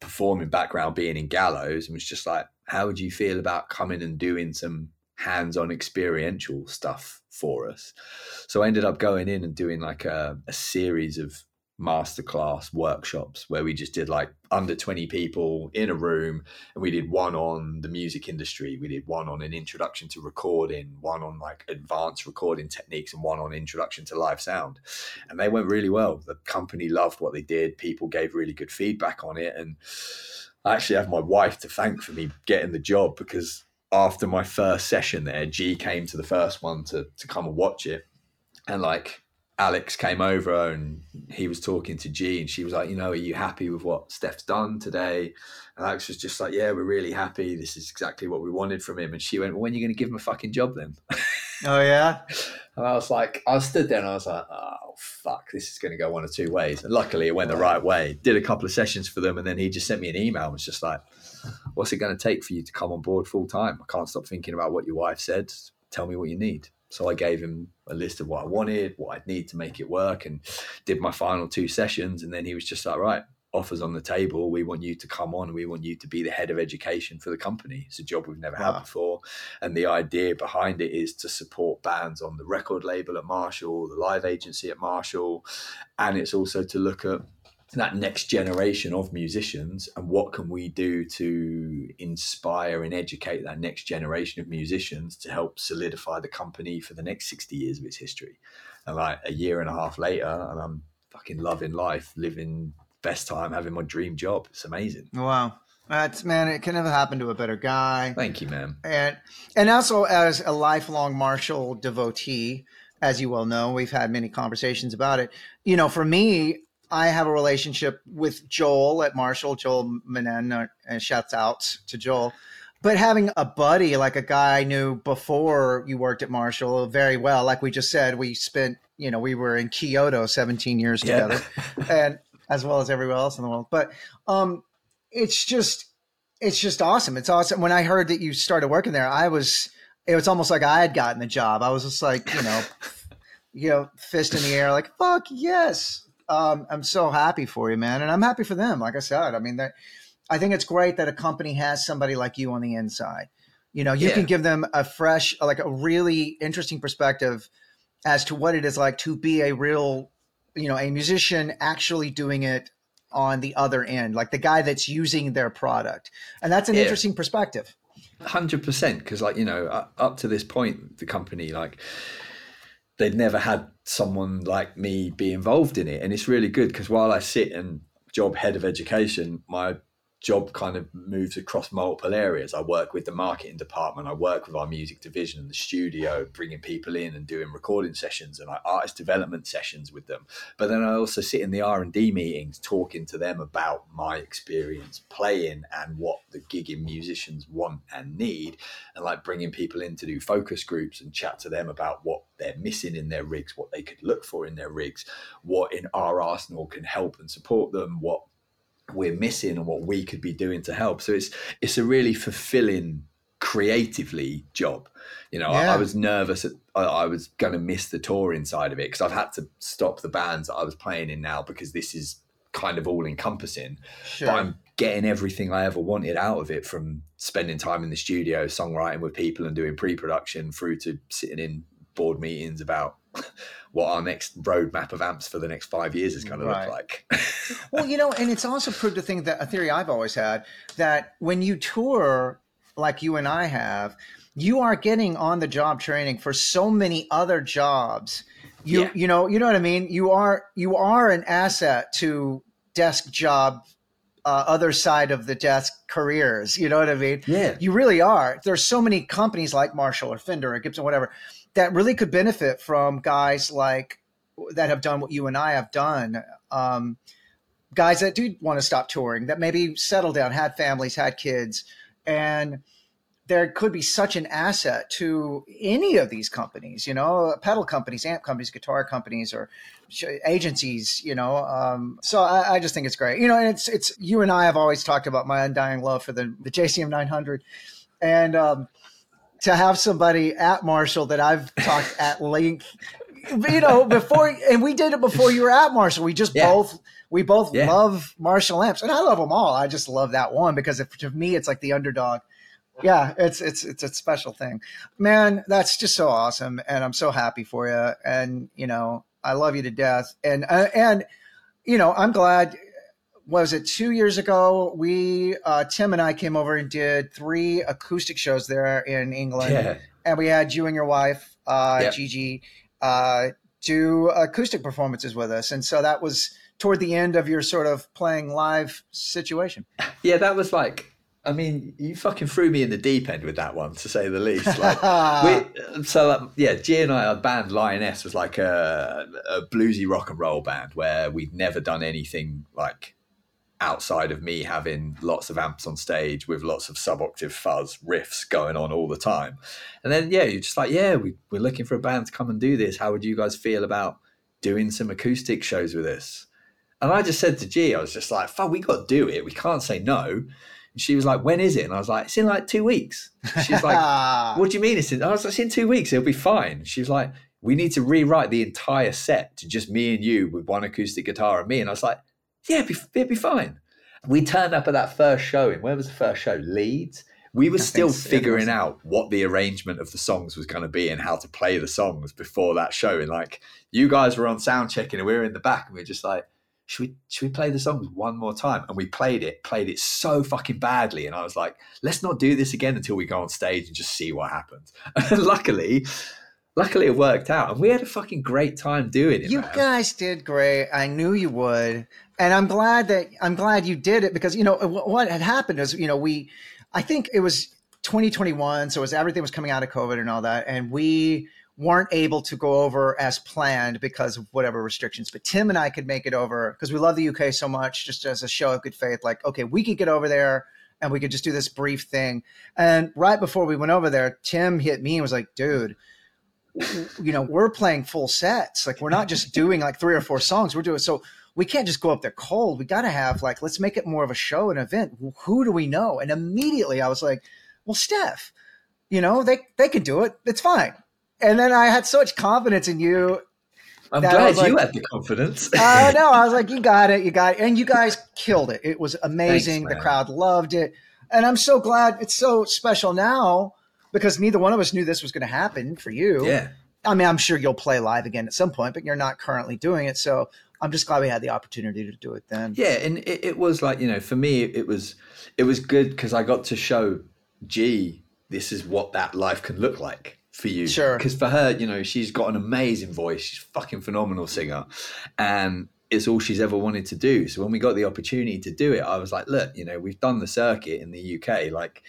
performing background being in Gallows, and was just like, how would you feel about coming and doing some hands-on experiential stuff for us? So I ended up going in and doing like a series of masterclass workshops where we just did like under 20 people in a room, and we did one on the music industry, we did one on an introduction to recording, one on like advanced recording techniques, and one on introduction to live sound. And they went really well. The company loved what they did, people gave really good feedback on it, and I actually have my wife to thank for me getting the job, because after my first session there, G came to the first one to come and watch it, and like Alex came over and he was talking to G, and she was like, you know, are you happy with what Steph's done today? And Alex was just like, yeah, we're really happy. This is exactly what we wanted from him. And she went, well, when are you going to give him a fucking job then? Oh, yeah. And I was like, I stood there and I was like, oh, fuck, this is going to go one of two ways. And luckily it went the right way. Did a couple of sessions for them. And then he just sent me an email and was just like, what's it going to take for you to come on board full time? I can't stop thinking about what your wife said. Tell me what you need. So I gave him a list of what I wanted, what I'd need to make it work, and did my final 2 sessions. And then he was just like, right, offers on the table. We want you to come on. We want you to be the head of education for the company. It's a job we've never had before. And the idea behind it is to support bands on the record label at Marshall, the live agency at Marshall. And it's also to look at that next generation of musicians and what can we do to inspire and educate that next generation of musicians to help solidify the company for the next 60 years of its history. And like a year and a half later, and I'm fucking loving life, living best time, having my dream job. It's amazing. Wow. That's, man, it can never happen to a better guy. Thank you, man. And also as a lifelong Marshall devotee, as you well know, we've had many conversations about it. You know, for me, I have a relationship with Joel at Marshall, Joel Menon, and shouts out to Joel. But having a buddy, like a guy I knew before you worked at Marshall very well, like we just said, we spent, you know, we were in Kyoto 17 years together, and as well as everywhere else in the world. But it's just awesome. It's awesome. When I heard that you started working there, it was almost like I had gotten the job. I was just like, you know, fist in the air, like, fuck yes. I'm so happy for you, man. And I'm happy for them. Like I said, I mean, I think it's great that a company has somebody like you on the inside. You know, you can give them a fresh, like a really interesting perspective as to what it is like to be a real, you know, a musician actually doing it on the other end, like the guy that's using their product. And that's an interesting perspective. 100%. Because like, you know, up to this point, the company, like, they'd never had someone like me be involved in it. And it's really good because while I sit and job head of education, my job kind of moves across multiple areas. I work with the marketing department. I work with our music division and the studio, bringing people in and doing recording sessions and like artist development sessions with them. But then I also sit in the R&D meetings talking to them about my experience playing and what the gigging musicians want and need, and like bringing people in to do focus groups and chat to them about what they're missing in their rigs, what they could look for in their rigs, what in our arsenal can help and support them, what we're missing and what we could be doing to help. So it's a really fulfilling creatively job. You know, yeah. I was nervous. I was going to miss the touring side of it because I've had to stop the bands that I was playing in now because this is kind of all encompassing. Sure. But I'm getting everything I ever wanted out of it, from spending time in the studio, songwriting with people and doing pre-production, through to sitting in board meetings about what our next roadmap of amps for the next 5 years is going to look like. Well, you know, and it's also proved a thing, that a theory I've always had, that when you tour like you and I have, you are getting on the job training for so many other jobs. You know what I mean? You are an asset to desk job, other side of the desk careers. You know what I mean? Yeah. You really are. There's so many companies like Marshall or Fender or Gibson, whatever, that really could benefit from guys like that have done what you and I have done. Guys that do want to stop touring, that maybe settled down, had families, had kids, and there could be such an asset to any of these companies, you know, pedal companies, amp companies, guitar companies, or agencies, you know. So I just think it's great, you know. And it's you and I have always talked about my undying love for the JCM 900, and to have somebody at Marshall that I've talked at length, you know, before, and we did it before you were at Marshall. We just both love Marshall amps, and I love them all. I just love that one because to me, it's like the underdog. Yeah, it's a special thing, man. That's just so awesome, and I'm so happy for you. And you know, I love you to death. And you know, I'm glad. Was it 2 years ago? We Tim and I came over and did 3 acoustic shows there in England, and we had you and your wife Gigi do acoustic performances with us, and so that was toward the end of your sort of playing live situation. Yeah, that was like. I mean, you fucking threw me in the deep end with that one, to say the least. Like, G and I, our band Lioness, was like a bluesy rock and roll band where we'd never done anything like outside of me having lots of amps on stage with lots of sub-octave fuzz riffs going on all the time. And then, yeah, you're just like, yeah, we're looking for a band to come and do this. How would you guys feel about doing some acoustic shows with us? And I just said to G, I was just like, fuck, we got to do it. We can't say no. She was like, when is it? And I was like, it's in like 2 weeks. She's like, what do you mean it's in? I was like, it's in 2 weeks. It'll be fine. She was like, we need to rewrite the entire set to just me and you with one acoustic guitar and me. And I was like, yeah, it'd be fine. We turned up at that first show in, where was the first show? Leeds. We were still figuring out what the arrangement of the songs was going to be and how to play the songs before that show. And like, you guys were on sound checking and we were in the back and we were just like, Should we play the songs one more time? And we played it so fucking badly. And I was like, let's not do this again until we go on stage and just see what happens. And luckily it worked out. And we had a fucking great time doing it. You guys did great. I knew you would. And I'm glad you did it, because, you know, what had happened is, you know, I think it was 2021. So everything was coming out of COVID and all that. And we weren't able to go over as planned because of whatever restrictions, but Tim and I could make it over because we love the UK so much, just as a show of good faith, like, okay, we could get over there and we could just do this brief thing. And right before we went over there, Tim hit me and was like, dude, you know, we're playing full sets. Like, we're not just doing like 3 or 4 songs. So we can't just go up there cold. We got to have like, let's make it more of a show, an event. Who do we know? And immediately I was like, well, Steph, you know, they can do it. It's fine. And then I had so much confidence in you. I'm glad you had the confidence. No, I was like, you got it. And you guys killed it. It was amazing. Thanks, the crowd loved it. And I'm so glad. It's so special now because neither one of us knew this was going to happen for you. Yeah. I mean, I'm sure you'll play live again at some point, but you're not currently doing it. So I'm just glad we had the opportunity to do it then. Yeah. And it was like, you know, for me, it was good because I got to show G, this is what that life can look like. For you, sure. Because for her, you know, she's got an amazing voice. She's a fucking phenomenal singer, and it's all she's ever wanted to do. So when we got the opportunity to do it, I was like, look, you know, we've done the circuit in the UK. Like,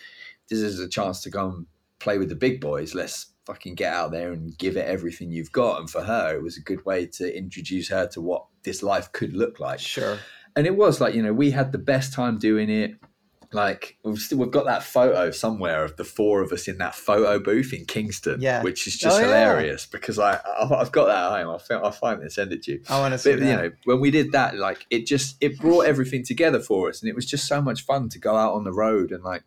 this is a chance to go and play with the big boys. Let's fucking get out there and give it everything you've got. And for her, it was a good way to introduce her to what this life could look like. Sure. And it was like, you know, we had the best time doing it. Like, we've got that photo somewhere of the 4 of us in that photo booth in Kingston, which is just hilarious because I've got that at home. I'll find it and send it to you. I want to see that. You know, when we did that, like, it brought everything together for us, and it was just so much fun to go out on the road and like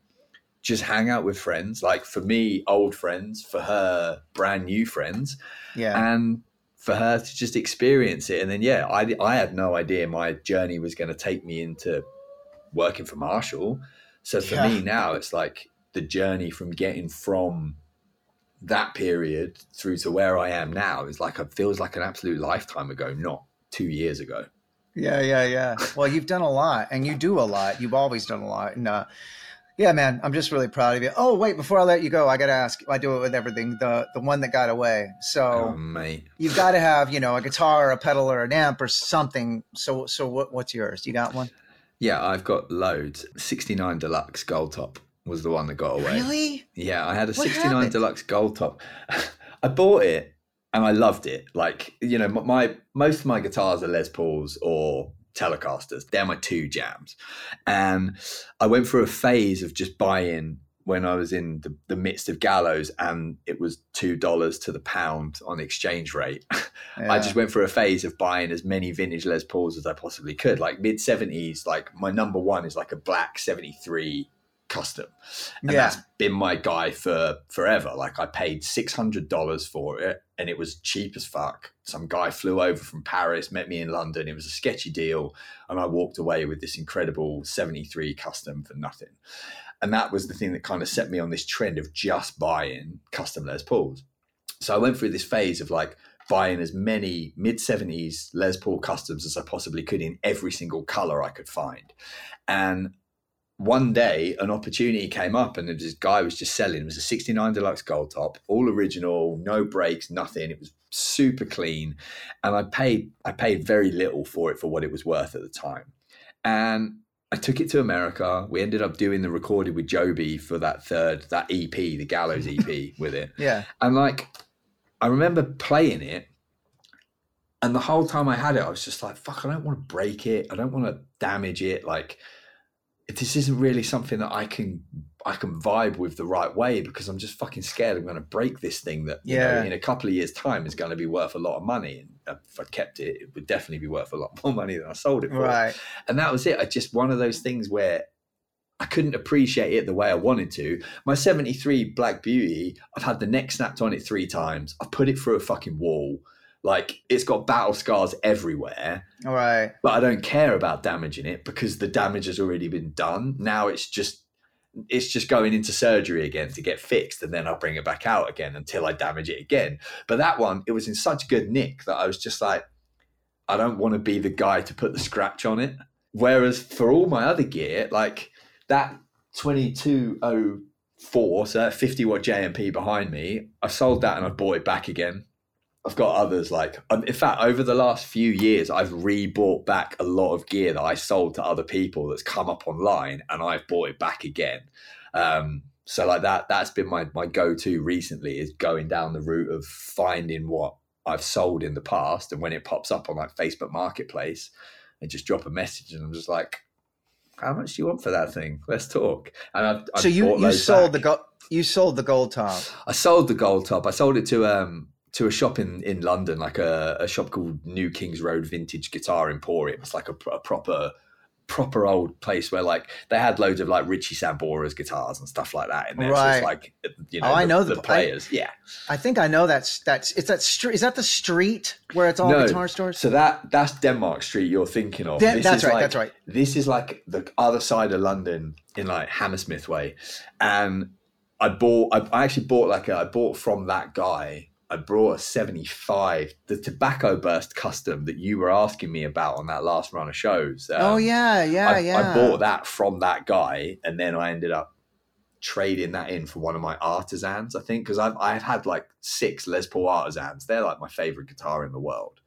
just hang out with friends, like for me, old friends, for her, brand new friends. Yeah. And for her to just experience it. And then, yeah, I had no idea my journey was going to take me into working for Marshall. So for me now, it's like the journey from getting from that period through to where I am now is like, it feels like an absolute lifetime ago, not 2 years ago. Yeah. Well, you've done a lot and you do a lot. You've always done a lot. And, yeah, man, I'm just really proud of you. Oh, wait, before I let you go, I got to ask, I do it with everything, the one that got away. So you've got to have, you know, a guitar or a pedal or an amp or something. So what's yours? You got one? Yeah, I've got loads. 69 Deluxe Gold Top was the one that got away. Really? Yeah, I had a 69 Deluxe Gold Top. I bought it and I loved it. Like, you know, my most of my guitars are Les Pauls or Telecasters. They're my two jams. And I went through a phase of just buying when I was in the midst of Gallows and it was $2 to the pound on the exchange rate. Yeah. I just went through a phase of buying as many vintage Les Pauls as I possibly could. Like mid-70s, like my number one is like a black 73 custom. And that's been my guy for forever. Like I paid $600 for it and it was cheap as fuck. Some guy flew over from Paris, met me in London. It was a sketchy deal. And I walked away with this incredible 73 custom for nothing. And that was the thing that kind of set me on this trend of just buying custom Les Pauls. So I went through this phase of like buying as many mid-70s Les Paul customs as I possibly could in every single color I could find. And one day an opportunity came up and this guy was just selling. It was a 69 Deluxe Gold Top, all original, no breaks, nothing. It was super clean. And I paid very little for it for what it was worth at the time. And I took it to America. We ended up doing the recording with Joby for that EP, the Gallows EP with it. Yeah. And like, I remember playing it and the whole time I had it, I was just like, fuck, I don't want to break it. I don't want to damage it. Like, this isn't really something that I can vibe with the right way because I'm just fucking scared I'm going to break this thing that, you know, in a couple of years' time is going to be worth a lot of money. And if I kept it, it would definitely be worth a lot more money than I sold it for. Right. And that was it. I just, one of those things where I couldn't appreciate it the way I wanted to. My 73 Black Beauty, I've had the neck snapped on it 3 times. I've put it through a fucking wall. Like, it's got battle scars everywhere. Right. But I don't care about damaging it because the damage has already been done. Now it's just going into surgery again to get fixed, and then I'll bring it back out again until I damage it again. But that one, it was in such good nick that I was just like, I don't want to be the guy to put the scratch on it. Whereas for all my other gear, like that 2204, so that 50 watt JMP behind me, I sold that and I bought it back again. I've got others like, in fact, over the last few years, I've re-bought back a lot of gear that I sold to other people that's come up online and I've bought it back again. So like that's been my go-to recently is going down the route of finding what I've sold in the past. And when it pops up on like Facebook Marketplace, I just drop a message and I'm just like, how much do you want for that thing? Let's talk. And I've so you sold back. You sold the Gold Top. I sold the Gold Top. I sold it to a shop in London, like a shop called New Kings Road Vintage Guitar Emporium. It's like a proper old place where like they had loads of like Richie Sambora's guitars and stuff like that in there. Right. So it's like, you know, I know the players. I think I know that's it's that street. Is that the street where it's all guitar stores? So that's Denmark Street you're thinking of. That's right. This is like the other side of London in like Hammersmith way. And I bought from that guy. I brought a 75, the Tobacco Burst custom that you were asking me about on that last run of shows. I bought that from that guy, and then I ended up trading that in for one of my artisans, I think, because I've had like 6 Les Paul artisans. They're like my favorite guitar in the world.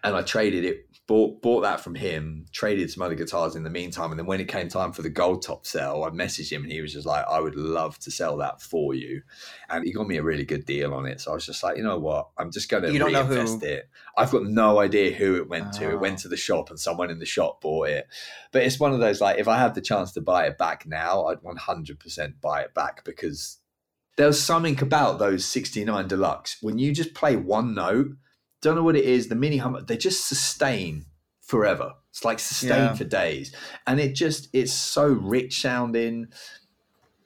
And I traded it, bought that from him, traded some other guitars in the meantime. And then when it came time for the Gold Top sale, I messaged him and he was just like, I would love to sell that for you. And he got me a really good deal on it. So I was just like, you know what? I'm just going to reinvest it. I've got no idea who it went to. It went to the shop and someone in the shop bought it. But it's one of those, like, if I had the chance to buy it back now, I'd 100% buy it back because there's something about those 69 Deluxe. When you just play one note, don't know what it is, the mini hummer, they just sustain forever. It's like sustain for days. And it's so rich sounding.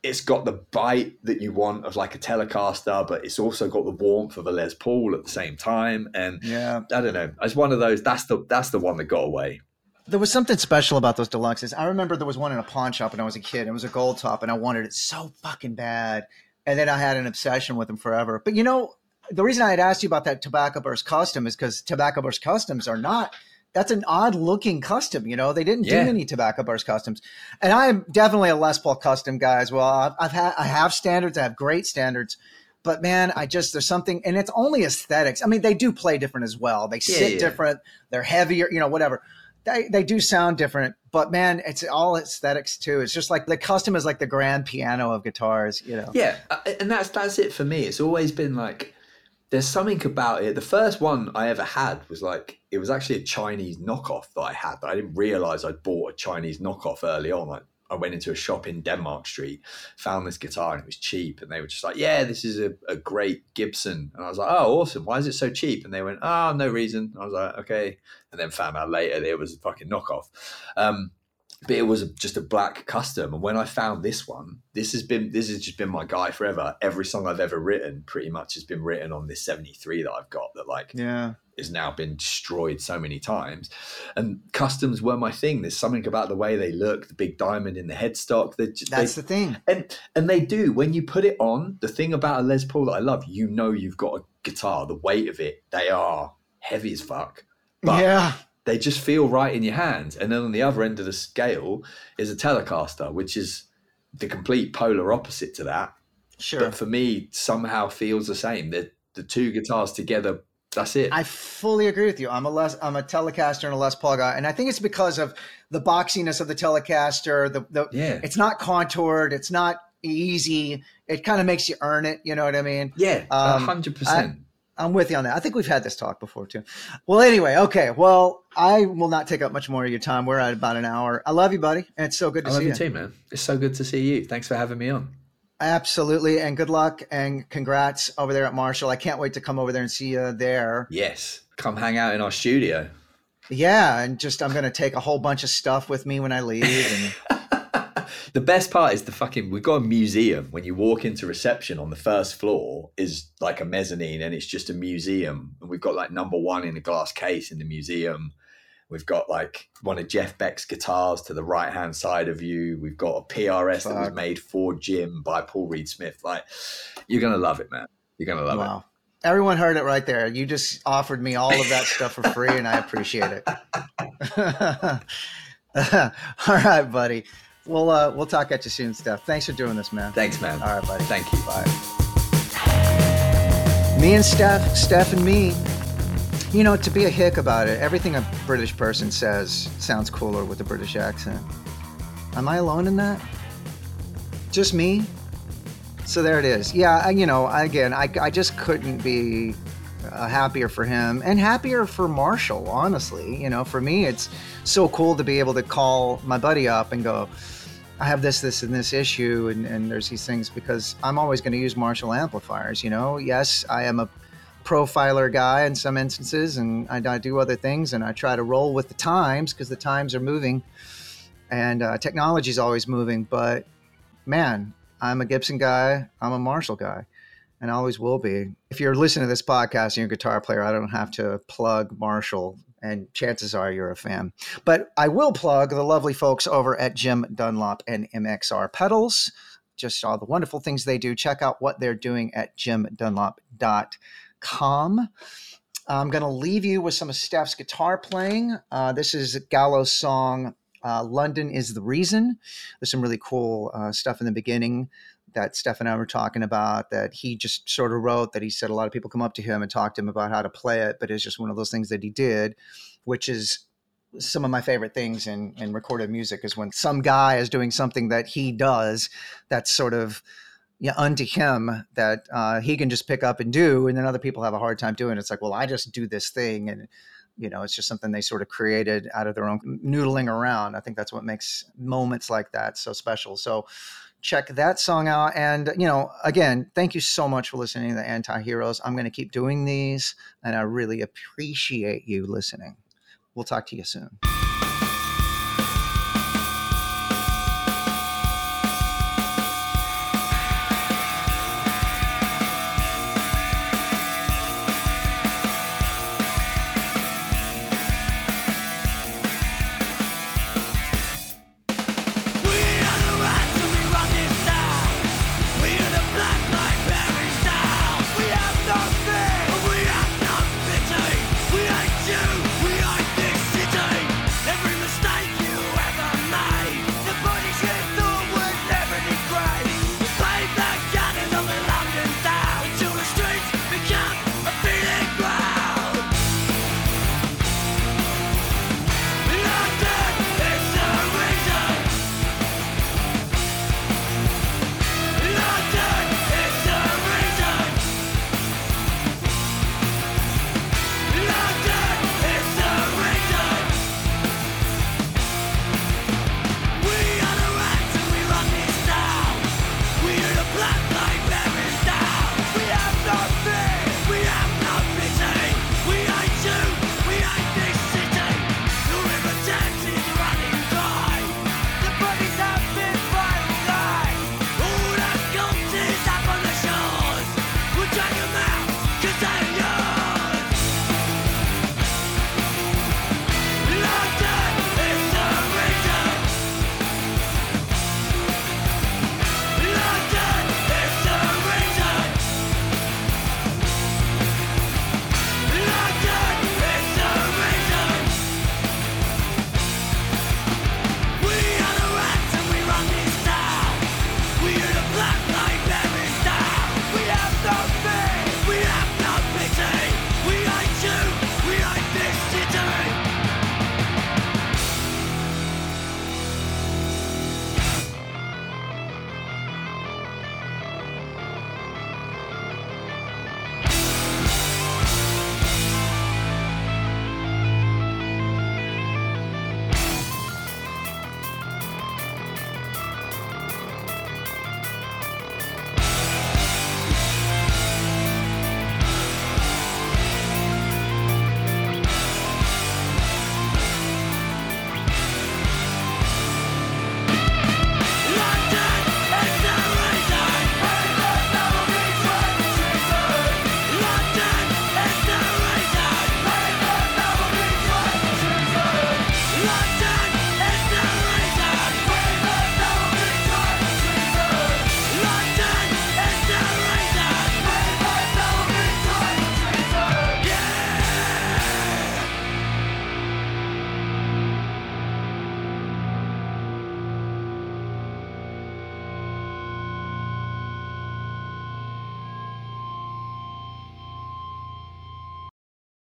it's got the bite that you want of like a Telecaster, but it's also got the warmth of a Les Paul at the same time. And yeah, I don't know. It's one of those. That's the one that got away. There was something special about those deluxes. I remember there was one in a pawn shop when I was a kid. It was a gold top, and I wanted it so fucking bad. And then I had an obsession with them forever. But you know, the reason I had asked you about that Tobacco Burst custom is because Tobacco Burst customs are not. That's an odd looking custom, you know, they didn't do any Tobacco Burst customs. And I'm definitely a Les Paul custom guy as well. I have standards. I have great standards, but man, there's something, and it's only aesthetics. I mean, they do play different as well. They sit different. They're heavier, you know, whatever. They do sound different, but man, it's all aesthetics too. It's just like the custom is like the grand piano of guitars, you know? Yeah. And that's it for me. It's always been like, there's something about it. The first one I ever had was like, it was actually a Chinese knockoff that I had, but I didn't realize I'd bought a Chinese knockoff early on. I went into a shop in Denmark Street, found this guitar, and it was cheap. And they were just like, yeah, this is a great Gibson. And I was like, oh, awesome. Why is it so cheap? And they went, oh, no reason. And I was like, okay. And then found out later it was a fucking knockoff. But it was just a black custom. And when I found this one, this has just been my guy forever. Every song I've ever written pretty much has been written on this 73 that I've got that like is now been destroyed so many times. And customs were my thing. There's something about the way they look, the big diamond in the headstock. That's the thing. And they do. When you put it on, the thing about a Les Paul that I love, you know you've got a guitar. The weight of it, they are heavy as fuck. But yeah. They just feel right in your hands. And then on the other end of the scale is a Telecaster, which is the complete polar opposite to that. Sure. But for me, somehow feels the same. The two guitars together, that's it. I fully agree with you. I'm a Telecaster and a Les Paul guy. And I think it's because of the boxiness of the Telecaster. It's not contoured. It's not easy. It kind of makes you earn it. You know what I mean? Yeah, 100%. I'm with you on that. I think we've had this talk before too. Well, anyway, okay. Well, I will not take up much more of your time. We're at about an hour. I love you, buddy. And it's so good to see you. I love you too, man. It's so good to see you. Thanks for having me on. Absolutely. And good luck and congrats over there at Marshall. I can't wait to come over there and see you there. Yes. Come hang out in our studio. Yeah. And just, I'm going to take a whole bunch of stuff with me when I leave. The best part is we've got a museum. When you walk into reception on the first floor is like a mezzanine and it's just a museum. And we've got like number one in a glass case in the museum. We've got like one of Jeff Beck's guitars to the right-hand side of you. We've got a PRS that was made for Jim by Paul Reed Smith. Like, you're going to love it, man. You're going to love it. Everyone heard it right there. You just offered me all of that stuff for free and I appreciate it. All right, buddy. We'll talk at you soon, Steph. Thanks for doing this, man. Thanks, man. All right, buddy. Thank you. Bye. Me and Steph and me, you know, to be a hick about it, everything a British person says sounds cooler with a British accent. Am I alone in that? Just me? So there it is. Yeah, you know, again, I just couldn't be happier for him and happier for Marshall, honestly. You know, for me, it's so cool to be able to call my buddy up and go, I have this, and this issue, and there's these things, because I'm always going to use Marshall amplifiers, you know? Yes, I am a profiler guy in some instances, and I do other things, and I try to roll with the times, because the times are moving, and technology is always moving, but man, I'm a Gibson guy, I'm a Marshall guy. And always will be. If you're listening to this podcast and you're a guitar player, I don't have to plug Marshall, and chances are you're a fan. But I will plug the lovely folks over at Jim Dunlop and MXR Pedals. Just all the wonderful things they do. Check out what they're doing at jimdunlop.com. I'm going to leave you with some of Steph's guitar playing. This is Gallows' song, London is the Reason. There's some really cool stuff in the beginning that Steph and I were talking about, that he just sort of wrote, that he said a lot of people come up to him and talk to him about how to play it, but it's just one of those things that he did, which is some of my favorite things in recorded music, is when some guy is doing something that he does that's sort of unto him, that he can just pick up and do, and then other people have a hard time doing it. It's like, well, I just do this thing, and you know, it's just something they sort of created out of their own noodling around. I think that's what makes moments like that so special. So check that song out. And, you know, again, thank you so much for listening to the Anti-Heroes. I'm going to keep doing these, and I really appreciate you listening. We'll talk to you soon.